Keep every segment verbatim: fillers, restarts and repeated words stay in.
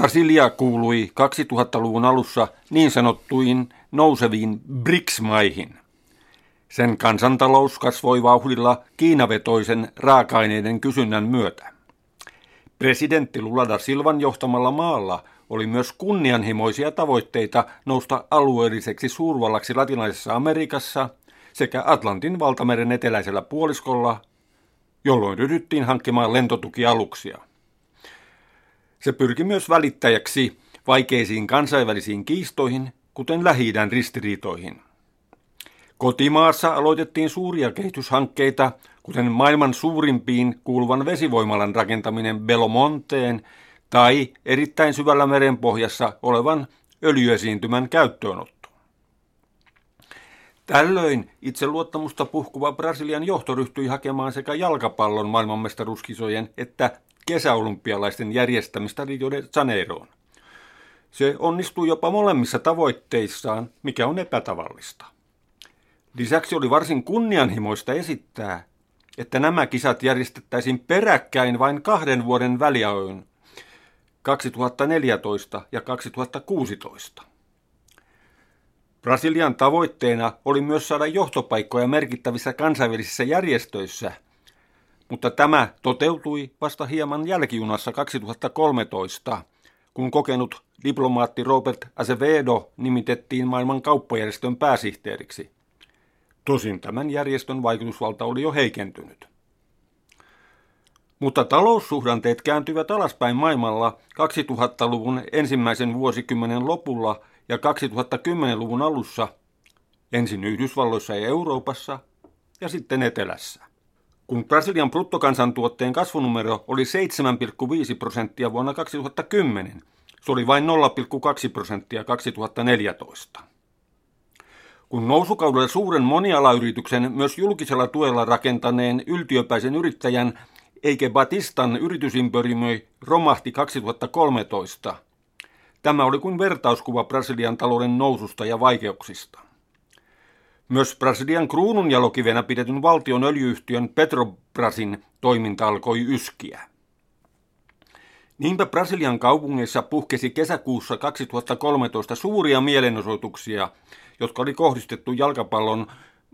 Brasilia kuului kaksituhattaluvun alussa niin sanottuihin nouseviin BRICS-maihin. Sen kansantalous kasvoi vauhdilla Kiinavetoisen raaka-aineiden kysynnän myötä. Presidentti Lula da Silvan johtamalla maalla oli myös kunnianhimoisia tavoitteita nousta alueelliseksi suurvallaksi Latinalaisessa Amerikassa sekä Atlantin valtameren eteläisellä puoliskolla, jolloin ryhdyttiin hankkimaan lentotukialuksia. Se pyrki myös välittäjäksi vaikeisiin kansainvälisiin kiistoihin, kuten Lähi-idän ristiriitoihin. Kotimaassa aloitettiin suuria kehityshankkeita, kuten maailman suurimpiin kuuluvan vesivoimalan rakentaminen Belomonteen tai erittäin syvällä merenpohjassa olevan öljyesiintymän käyttöönotto. Tällöin itseluottamusta puhkuva Brasilian johto ryhtyi hakemaan sekä jalkapallon maailmanmestaruuskisojen että kesäolympialaisten järjestämistä Rio de Janeiroon. Se onnistui jopa molemmissa tavoitteissaan, mikä on epätavallista. Lisäksi oli varsin kunnianhimoista esittää, että nämä kisat järjestettäisiin peräkkäin vain kahden vuoden väliajoin, kaksituhattaneljätoista ja kaksituhattakuusitoista. Brasilian tavoitteena oli myös saada johtopaikkoja merkittävissä kansainvälisissä järjestöissä, mutta tämä toteutui vasta hieman jälkijunassa kaksituhattakolmetoista, kun kokenut diplomaatti Robert Azevedo nimitettiin maailman kauppajärjestön pääsihteeriksi. Tosin tämän järjestön vaikutusvalta oli jo heikentynyt. Mutta taloussuhdanteet kääntyivät alaspäin maailmalla kaksituhattaluvun ensimmäisen vuosikymmenen lopulla ja kaksituhattakymmenluvun alussa, ensin Yhdysvalloissa ja Euroopassa ja sitten etelässä. Kun Brasilian bruttokansantuotteen kasvunumero oli seitsemän pilkku viisi prosenttia vuonna kaksituhattakymmenen, se oli vain nolla pilkku kaksi prosenttia kaksituhattaneljätoista. Kun nousukaudella suuren monialayrityksen myös julkisella tuella rakentaneen yltiöpäisen yrittäjän Eike Batistan yritysimperiumi romahti kaksituhattakolmetoista, tämä oli kuin vertauskuva Brasilian talouden noususta ja vaikeuksista. Myös Brasilian kruununjalokivenä pidetyn valtion öljyyhtiön Petrobrasin toiminta alkoi yskiä. Niinpä Brasilian kaupungeissa puhkesi kesäkuussa kaksituhattakolmetoista suuria mielenosoituksia, jotka oli kohdistettu jalkapallon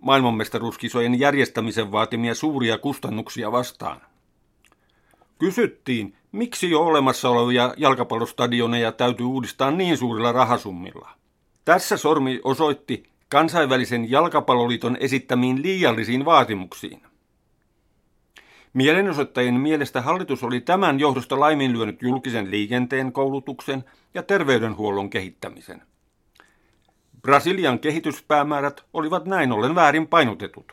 maailmanmestaruuskisojen järjestämisen vaatimia suuria kustannuksia vastaan. Kysyttiin, miksi jo olemassa olevia jalkapallostadioneja täytyy uudistaa niin suurilla rahasummilla. Tässä sormi osoitti kansainvälisen jalkapalloliiton esittämiin liiallisiin vaatimuksiin. Mielenosoittajien mielestä hallitus oli tämän johdosta laiminlyönyt julkisen liikenteen, koulutuksen ja terveydenhuollon kehittämisen. Brasilian kehityspäämäärät olivat näin ollen väärin painotetut.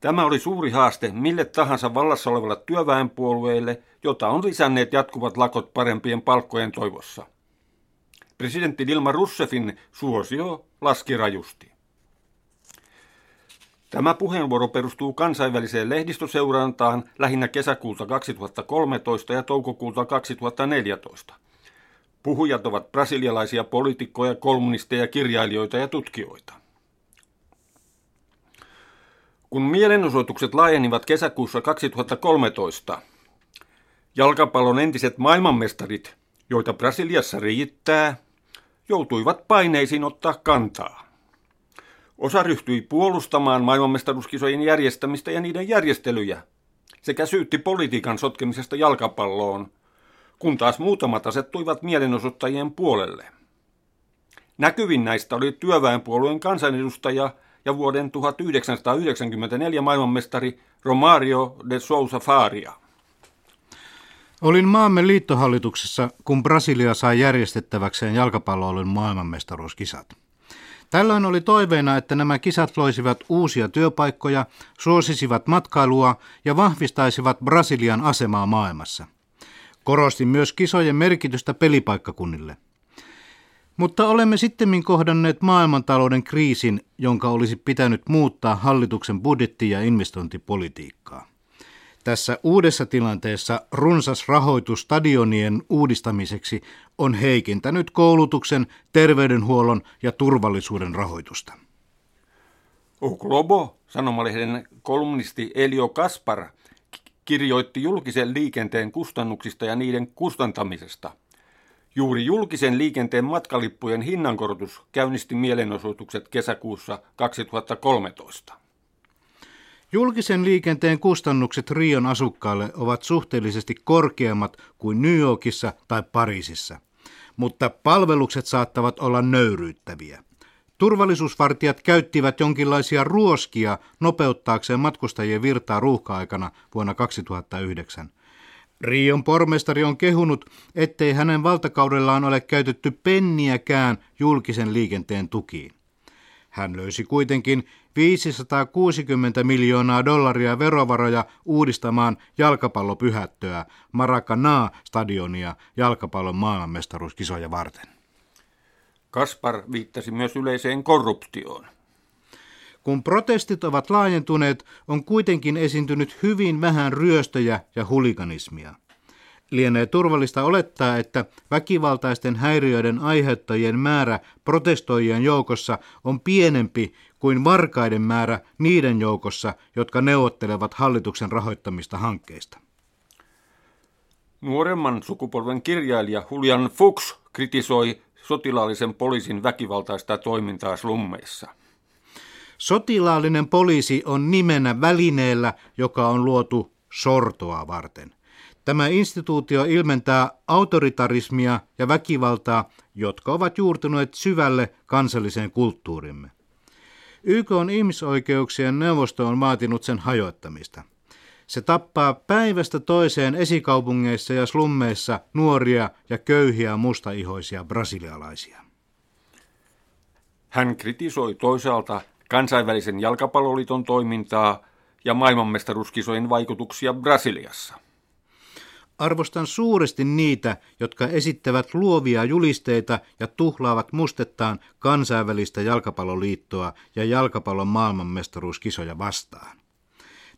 Tämä oli suuri haaste mille tahansa vallassa olevalle työväenpuolueelle, jota on lisänneet jatkuvat lakot parempien palkkojen toivossa. Presidentti Dilma Rousseffin suosio laski rajusti. Tämä puheenvuoro perustuu kansainväliseen lehdistöseurantaan lähinnä kesäkuulta kaksituhattakolmetoista ja toukokuulta kaksituhattaneljätoista. Puhujat ovat brasilialaisia poliitikkoja, kolumnisteja, kirjailijoita ja tutkijoita. Kun mielenosoitukset laajenivat kesäkuussa kaksituhattakolmetoista, jalkapallon entiset maailmanmestarit, joita Brasiliassa riittää, joutuivat paineisiin ottaa kantaa. Osa ryhtyi puolustamaan maailmanmestaruuskisojen järjestämistä ja niiden järjestelyjä sekä syytti politiikan sotkemisesta jalkapalloon, kun taas muutamat asettuivat mielenosoittajien puolelle. Näkyvin näistä oli työväenpuolueen kansanedustaja ja vuoden tuhatyhdeksänsataayhdeksänkymmentäneljä maailmanmestari Romario de Souza Faria. Olin maamme liittohallituksessa, kun Brasilia sai järjestettäväkseen jalkapalloilun maailmanmestaruuskisat. Tällöin oli toiveena, että nämä kisat loisivat uusia työpaikkoja, suosisivat matkailua ja vahvistaisivat Brasilian asemaa maailmassa. Korostin myös kisojen merkitystä pelipaikkakunnille. Mutta olemme sittemmin kohdanneet maailmantalouden kriisin, jonka olisi pitänyt muuttaa hallituksen budjetti- ja investointipolitiikkaa. Tässä uudessa tilanteessa runsas rahoitus stadionien uudistamiseksi on heikentänyt koulutuksen, terveydenhuollon ja turvallisuuden rahoitusta. O Globo, sanomalehden kolumnisti Elio Kaspar kirjoitti julkisen liikenteen kustannuksista ja niiden kustantamisesta. Juuri julkisen liikenteen matkalippujen hinnankorotus käynnisti mielenosoitukset kesäkuussa kaksituhattakolmetoista. Julkisen liikenteen kustannukset Rion asukkaille ovat suhteellisesti korkeammat kuin New Yorkissa tai Pariisissa, mutta palvelukset saattavat olla nöyryyttäviä. Turvallisuusvartijat käyttivät jonkinlaisia ruoskia nopeuttaakseen matkustajien virtaa ruuhka-aikana vuonna kaksituhattayhdeksän. Rion pormestari on kehunut, ettei hänen valtakaudellaan ole käytetty penniäkään julkisen liikenteen tukiin. Hän löysi kuitenkin viisisataakuusikymmentä miljoonaa dollaria verovaroja uudistamaan jalkapallopyhättöä Maracanã-stadionia jalkapallon maailmanmestaruuskisoja varten. Kaspar viittasi myös yleiseen korruptioon. Kun protestit ovat laajentuneet, on kuitenkin esiintynyt hyvin vähän ryöstöjä ja huliganismia. Lienee turvallista olettaa, että väkivaltaisten häiriöiden aiheuttajien määrä protestoijien joukossa on pienempi kuin varkaiden määrä niiden joukossa, jotka neuvottelevat hallituksen rahoittamista hankkeista. Nuoremman sukupolven kirjailija Julian Fuchs kritisoi sotilaallisen poliisin väkivaltaista toimintaa slummeissa. Sotilaallinen poliisi on nimenä välineellä, joka on luotu sortoa varten. Tämä instituutio ilmentää autoritarismia ja väkivaltaa, jotka ovat juurtuneet syvälle kansalliseen kulttuurimme. Y K:n ihmisoikeuksien neuvosto on vaatinut sen hajoittamista. Se tappaa päivästä toiseen esikaupungeissa ja slummeissa nuoria ja köyhiä mustaihoisia brasilialaisia. Hän kritisoi toisaalta kansainvälisen jalkapalloliiton toimintaa ja maailmanmestaruuskisojen vaikutuksia Brasiliassa. Arvostan suuresti niitä, jotka esittävät luovia julisteita ja tuhlaavat mustettaan kansainvälistä jalkapalloliittoa ja jalkapallon maailmanmestaruuskisoja vastaan.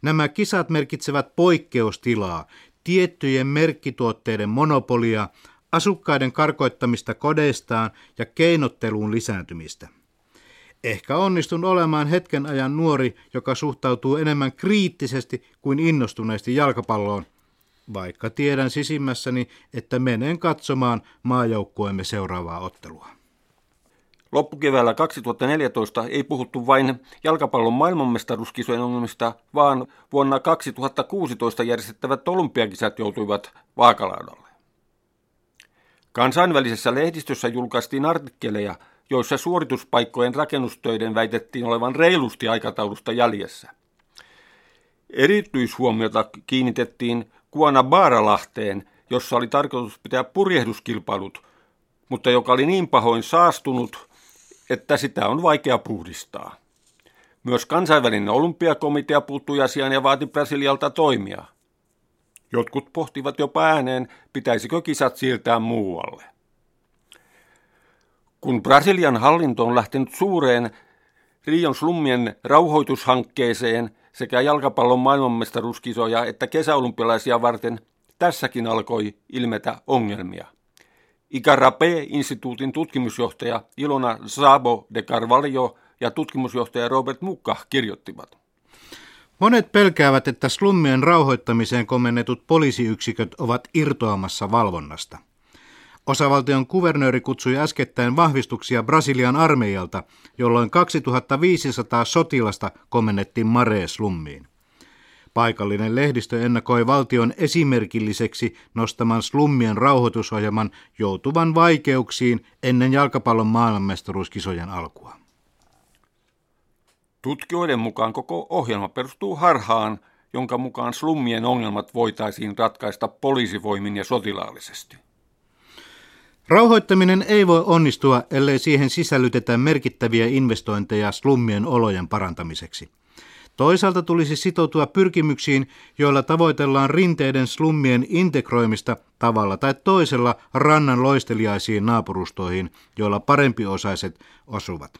Nämä kisat merkitsevät poikkeustilaa, tiettyjen merkkituotteiden monopolia, asukkaiden karkoittamista kodeistaan ja keinotteluun lisääntymistä. Ehkä onnistun olemaan hetken ajan nuori, joka suhtautuu enemmän kriittisesti kuin innostuneesti jalkapalloon, vaikka tiedän sisimmässäni, että menen katsomaan maajoukkueemme seuraavaa ottelua. Loppukeväällä kaksituhattaneljätoista ei puhuttu vain jalkapallon maailmanmestaruuskisojen ongelmista, vaan vuonna kaksituhattakuusitoista järjestettävät olympiakisat joutuivat vaakalaudalle. Kansainvälisessä lehdistössä julkaistiin artikkeleja, joissa suorituspaikkojen rakennustöiden väitettiin olevan reilusti aikataulusta jäljessä. Erityishuomiota kiinnitettiin Kuona Baaralahteen, jossa oli tarkoitus pitää purjehduskilpailut, mutta joka oli niin pahoin saastunut, että sitä on vaikea puhdistaa. Myös kansainvälinen olympiakomitea puuttui asiaan ja vaati Brasilialta toimia. Jotkut pohtivat jopa ääneen, pitäisikö kisat siirtää muualle. Kun Brasilian hallinto on lähtenyt suureen Rion slummien rauhoitushankkeeseen sekä jalkapallon maailmanmestaruuskisoja että kesäolympialaisia varten, tässäkin alkoi ilmetä ongelmia. Igarapé-instituutin tutkimusjohtaja Ilona Sabo de Carvalho ja tutkimusjohtaja Robert Mukka kirjoittivat. Monet pelkäävät, että slummien rauhoittamiseen komennetut poliisiyksiköt ovat irtoamassa valvonnasta. Osavaltion kuvernööri kutsui äskettäin vahvistuksia Brasilian armeijalta, jolloin kaksituhattaviisisataa sotilasta komennettiin Maré-slummiin. Paikallinen lehdistö ennakoi valtion esimerkilliseksi nostaman slummien rauhoitusohjelman joutuvan vaikeuksiin ennen jalkapallon maailmanmestaruuskisojen alkua. Tutkijoiden mukaan koko ohjelma perustuu harhaan, jonka mukaan slummien ongelmat voitaisiin ratkaista poliisivoimin ja sotilaallisesti. Rauhoittaminen ei voi onnistua, ellei siihen sisällytetä merkittäviä investointeja slummien olojen parantamiseksi. Toisaalta tulisi sitoutua pyrkimyksiin, joilla tavoitellaan rinteiden slummien integroimista tavalla tai toisella rannan loisteliaisiin naapurustoihin, joilla parempiosaiset asuvat.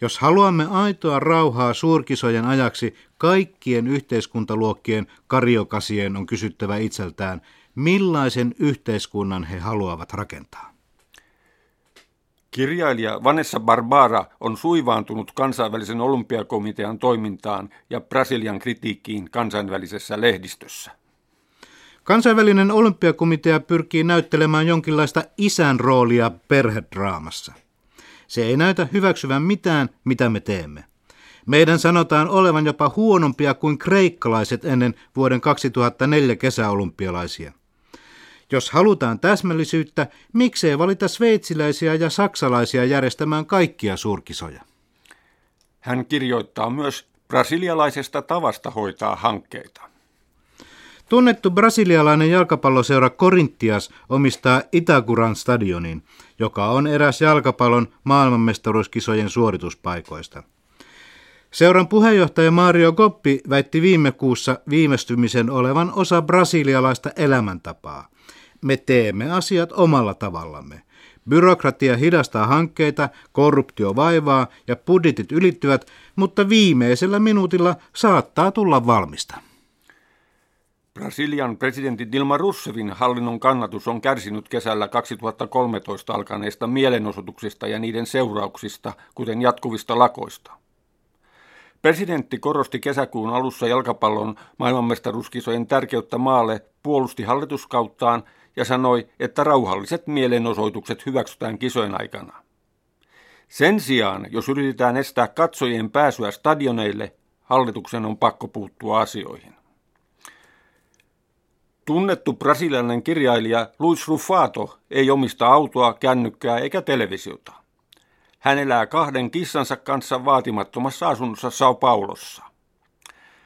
Jos haluamme aitoa rauhaa suurkisojen ajaksi, kaikkien yhteiskuntaluokkien kariokasien on kysyttävä itseltään, millaisen yhteiskunnan he haluavat rakentaa. Kirjailija Vanessa Barbara on suivaantunut kansainvälisen olympiakomitean toimintaan ja Brasilian kritiikkiin kansainvälisessä lehdistössä. Kansainvälinen olympiakomitea pyrkii näyttelemään jonkinlaista isän roolia perhedraamassa. Se ei näytä hyväksyvän mitään, mitä me teemme. Meidän sanotaan olevan jopa huonompia kuin kreikkalaiset ennen vuoden kaksituhattaneljä kesäolympialaisia. Jos halutaan täsmällisyyttä, miksei valita sveitsiläisiä ja saksalaisia järjestämään kaikkia suurkisoja? Hän kirjoittaa myös brasilialaisesta tavasta hoitaa hankkeita. Tunnettu brasilialainen jalkapalloseura Corinthians omistaa Itaguran stadionin, joka on eräs jalkapallon maailmanmestaruuskisojen suorituspaikoista. Seuran puheenjohtaja Mario Goppi väitti viime kuussa viimeistymisen olevan osa brasilialaista elämäntapaa. Me teemme asiat omalla tavallamme. Byrokratia hidastaa hankkeita, korruptio vaivaa ja budjetit ylittyvät, mutta viimeisellä minuutilla saattaa tulla valmista. Brasilian presidentti Dilma Rousseffin hallinnon kannatus on kärsinyt kesällä kaksituhattakolmetoista alkaneista mielenosoituksista ja niiden seurauksista, kuten jatkuvista lakoista. Presidentti korosti kesäkuun alussa jalkapallon maailmanmestaruuskisojen tärkeyttä maalle, puolusti hallituskauttaan ja sanoi, että rauhalliset mielenosoitukset hyväksytään kisojen aikana. Sen sijaan, jos yritetään estää katsojien pääsyä stadioneille, hallituksen on pakko puuttua asioihin. Tunnettu brasilialainen kirjailija Luiz Ruffato ei omista autoa, kännykkää eikä televisiota. Hän elää kahden kissansa kanssa vaatimattomassa asunnossa São Paulossa.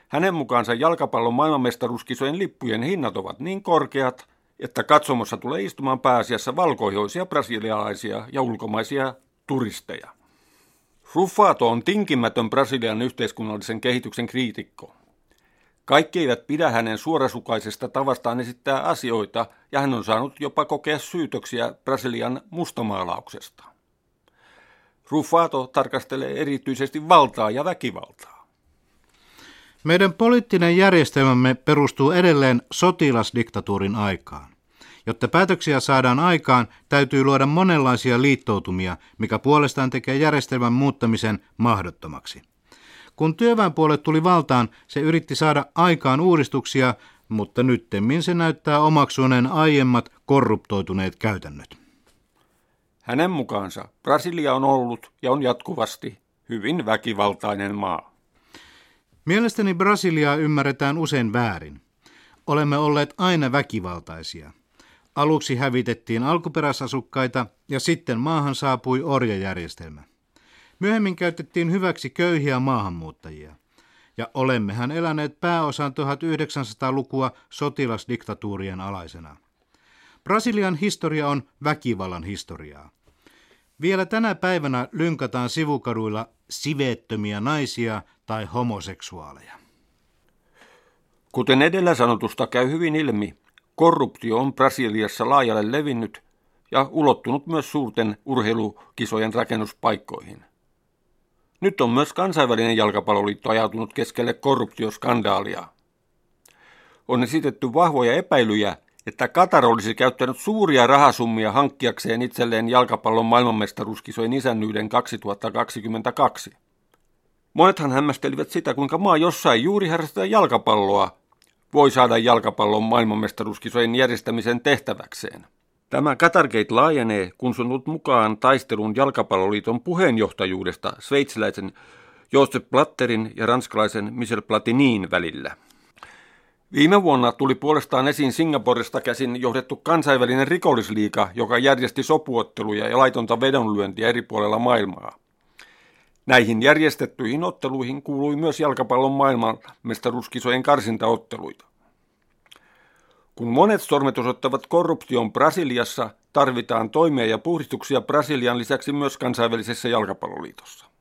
Hänen mukaansa jalkapallon maailmanmestaruuskisojen lippujen hinnat ovat niin korkeat, että katsomossa tulee istumaan pääasiassa valkoihoisia brasilialaisia ja ulkomaisia turisteja. Ruffato on tinkimätön Brasilian yhteiskunnallisen kehityksen kriitikko. Kaikki eivät pidä hänen suorasukaisesta tavastaan esittää asioita, ja hän on saanut jopa kokea syytöksiä Brasilian mustamaalauksesta. Ruffato tarkastelee erityisesti valtaa ja väkivaltaa. Meidän poliittinen järjestelmämme perustuu edelleen sotilasdiktatuurin aikaan. Jotta päätöksiä saadaan aikaan, täytyy luoda monenlaisia liittoutumia, mikä puolestaan tekee järjestelmän muuttamisen mahdottomaksi. Kun työväenpuolue tuli valtaan, se yritti saada aikaan uudistuksia, mutta nyttemmin se näyttää omaksuneen aiemmat korruptoituneet käytännöt. Hänen mukaansa Brasilia on ollut ja on jatkuvasti hyvin väkivaltainen maa. Mielestäni Brasiliaa ymmärretään usein väärin. Olemme olleet aina väkivaltaisia. Aluksi hävitettiin alkuperäisasukkaita ja sitten maahan saapui orjajärjestelmä. Myöhemmin käytettiin hyväksi köyhiä maahanmuuttajia. Ja olemmehan eläneet pääosan tuhatyhdeksänsataalukua sotilasdiktatuurien alaisena. Brasilian historia on väkivallan historiaa. Vielä tänä päivänä lynkataan sivukaduilla siveettömiä naisia tai homoseksuaaleja. Kuten edellä sanotusta käy hyvin ilmi, korruptio on Brasiliassa laajalle levinnyt ja ulottunut myös suurten urheilukisojen rakennuspaikkoihin. Nyt on myös kansainvälinen jalkapalloliitto ajautunut keskelle korruptioskandaalia. On esitetty vahvoja epäilyjä, että Katar olisi käyttänyt suuria rahasummia hankkiakseen itselleen jalkapallon maailmanmestaruuskisojen isännyyden kaksituhattakaksikymmentäkaksi. Monethan hämmästelivät sitä, kuinka maa, jossa ei juuri harrasteta jalkapalloa, voi saada jalkapallon maailmanmestaruuskisojen järjestämisen tehtäväkseen. Tämä Qatargate laajenee, kun se on ollut mukaan taisteluun jalkapalloliiton puheenjohtajuudesta sveitsiläisen Sepp Blatterin ja ranskalaisen Michel Platinin välillä. Viime vuonna tuli puolestaan esiin Singaporesta käsin johdettu kansainvälinen rikollisliiga, joka järjesti sopuotteluja ja laitonta vedonlyöntiä eri puolella maailmaa. Näihin järjestettyihin otteluihin kuului myös jalkapallon maailmanmestaruuskisojen karsintaotteluita. Kun monet sormet osoittavat korruption Brasiliassa, tarvitaan toimia ja puhdistuksia Brasilian lisäksi myös kansainvälisessä jalkapalloliitossa.